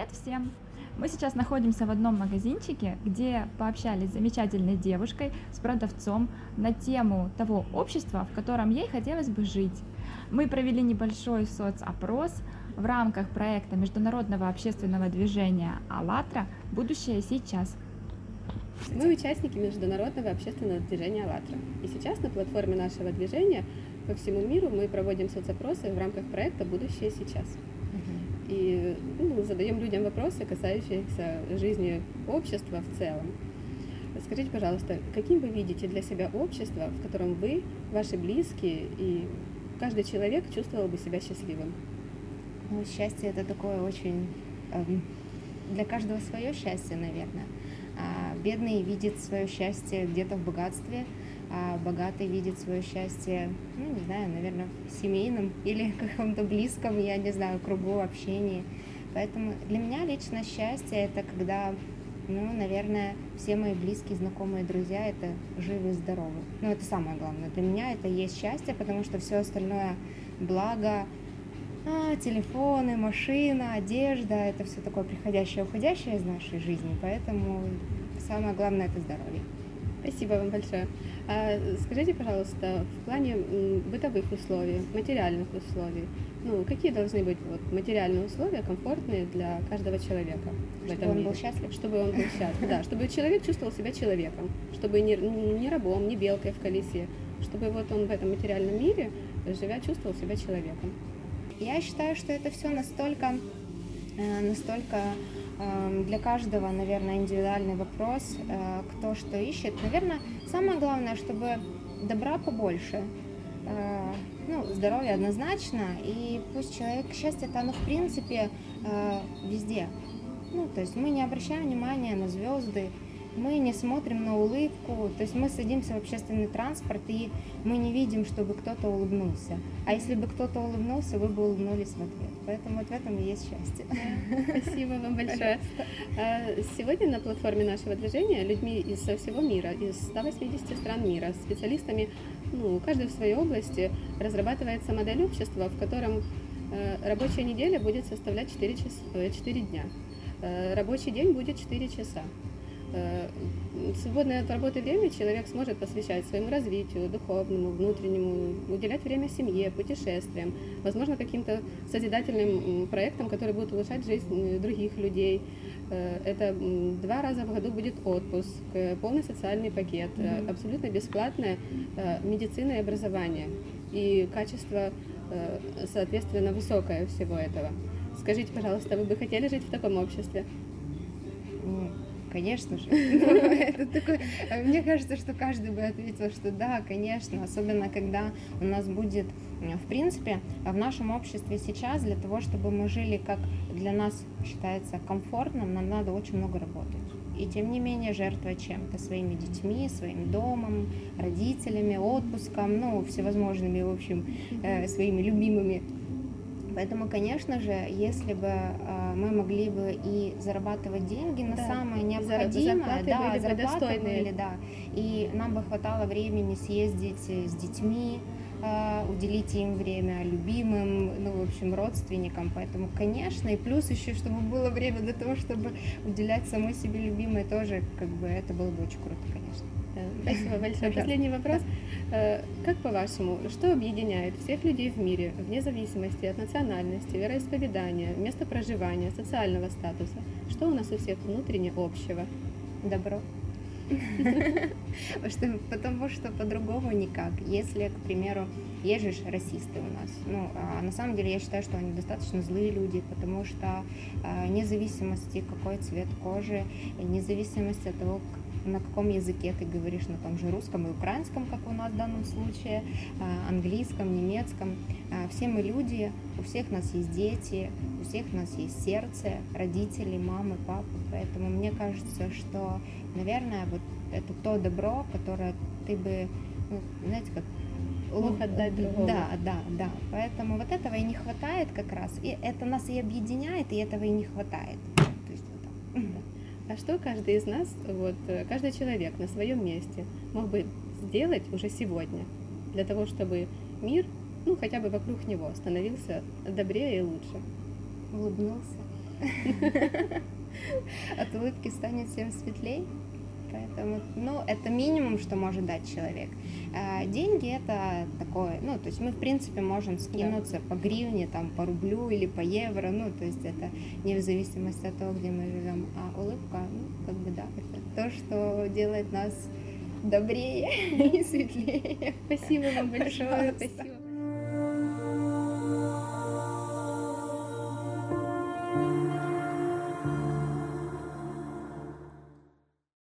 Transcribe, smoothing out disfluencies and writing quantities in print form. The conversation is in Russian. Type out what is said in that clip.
Привет всем! Мы сейчас находимся в одном магазинчике, где пообщались с замечательной девушкой, с продавцом на тему того общества, в котором ей хотелось бы жить. Мы провели небольшой соцопрос в рамках проекта международного общественного движения «АллатРа. Будущее сейчас». Мы участники международного общественного движения «АллатРа». И сейчас на платформе нашего движения по всему миру мы проводим соцопросы в рамках проекта «Будущее сейчас». И задаем людям вопросы, касающиеся жизни общества в целом. Скажите, пожалуйста, каким вы видите для себя общество, в котором вы, ваши близкие и каждый человек чувствовал бы себя счастливым? Ну, счастье — это такое очень... для каждого свое счастье, наверное. Бедный видит свое счастье где-то в богатстве, а богатый видит свое счастье, ну, не знаю, наверное, в семейном или каком-то близком, я не знаю, кругу общения. Поэтому для меня лично счастье — это когда, ну, наверное, все мои близкие, знакомые, друзья — это живы и здоровы. Ну, это самое главное. Для меня это есть счастье, потому что все остальное благо, телефоны, машина, одежда — это все такое приходящее, уходящее из нашей жизни. Поэтому самое главное — это здоровье. Спасибо вам большое. Скажите, пожалуйста, в плане бытовых условий, материальных условий, ну, какие должны быть вот материальные условия, комфортные для каждого человека в этом мире? Чтобы он был счастлив? Чтобы он был счастлив, да. Чтобы человек чувствовал себя человеком, чтобы не рабом, не белкой в колесе, чтобы вот он в этом материальном мире, живя, чувствовал себя человеком. Я считаю, что это все настолько для каждого, наверное, индивидуальный вопрос, кто что ищет. Наверное, самое главное, чтобы добра побольше, ну, здоровье однозначно, и пусть человек, счастье-то оно в принципе везде. Ну, то есть мы не обращаем внимания на звезды, мы не смотрим на улыбку, то есть мы садимся в общественный транспорт, и мы не видим, чтобы кто-то улыбнулся. А если бы кто-то улыбнулся, вы бы улыбнулись в ответ. Поэтому вот в этом и есть счастье. Спасибо вам большое. Сегодня на платформе нашего движения людьми из всего мира, из 180 стран мира, специалистами, ну, каждый в своей области, разрабатывается модель общества, в котором рабочая неделя будет составлять 4 дня. Рабочий день будет 4 часа. Свободное от работы время человек сможет посвящать своему развитию, духовному, внутреннему, уделять время семье, путешествиям, возможно, каким-то созидательным проектам, которые будут улучшать жизнь других людей. Это 2 раза в году будет отпуск, полный социальный пакет, абсолютно бесплатная медицина и образование, и качество, соответственно, высокое всего этого. Скажите, пожалуйста, вы бы хотели жить в таком обществе? Конечно же. Это такое... Мне кажется, что каждый бы ответил, что да, конечно. Особенно, когда у нас будет, в принципе, в нашем обществе сейчас, для того, чтобы мы жили, как для нас считается комфортным, нам надо очень много работать. И тем не менее, жертвовать чем-то: своими детьми, своим домом, родителями, отпуском, ну, всевозможными, в общем, своими любимыми. Поэтому, конечно же, если бы мы могли бы и зарабатывать деньги на самое необходимое, зарплаты были, да, и нам бы хватало времени съездить с детьми, уделить им время, любимым, ну, в общем, родственникам. Поэтому, конечно, и плюс еще, чтобы было время для того, чтобы уделять самой себе любимой тоже, как бы, это было бы очень круто, конечно. Спасибо большое. Последний вопрос. Как по-вашему, что объединяет всех людей в мире, вне зависимости от национальности, вероисповедания, места проживания, социального статуса? Что у нас у всех внутренне общего? Добро. Потому что по-другому никак. Если, к примеру, ежешь расисты у нас. Ну, на самом деле я считаю, что они достаточно злые люди, потому что вне зависимости, какой цвет кожи, вне зависимости от того, на каком языке ты говоришь, на том же русском и украинском, как у нас в данном случае, английском, немецком. Все мы люди, у всех нас есть дети, у всех нас есть сердце, родители, мамы, папы. Поэтому мне кажется, что, наверное, вот это то добро, которое ты бы, ну, знаете, как... Лук отдать другому. Да. Поэтому вот этого и не хватает как раз. И это нас и объединяет, и этого и не хватает. То есть вот так. А что каждый из нас, вот, каждый человек на своем месте мог бы сделать уже сегодня для того, чтобы мир, ну, хотя бы вокруг него становился добрее и лучше? Улыбнулся. От улыбки станет всем светлей. Поэтому, ну, это минимум, что может дать человек. Деньги это такое, ну, то есть мы, в принципе, можем скинуться по гривне, там, по рублю или по евро, ну, то есть это не в зависимости от того, где мы живем. А улыбка, ну, как бы, да, это то, что делает нас добрее и светлее. Спасибо вам большое. Спасибо.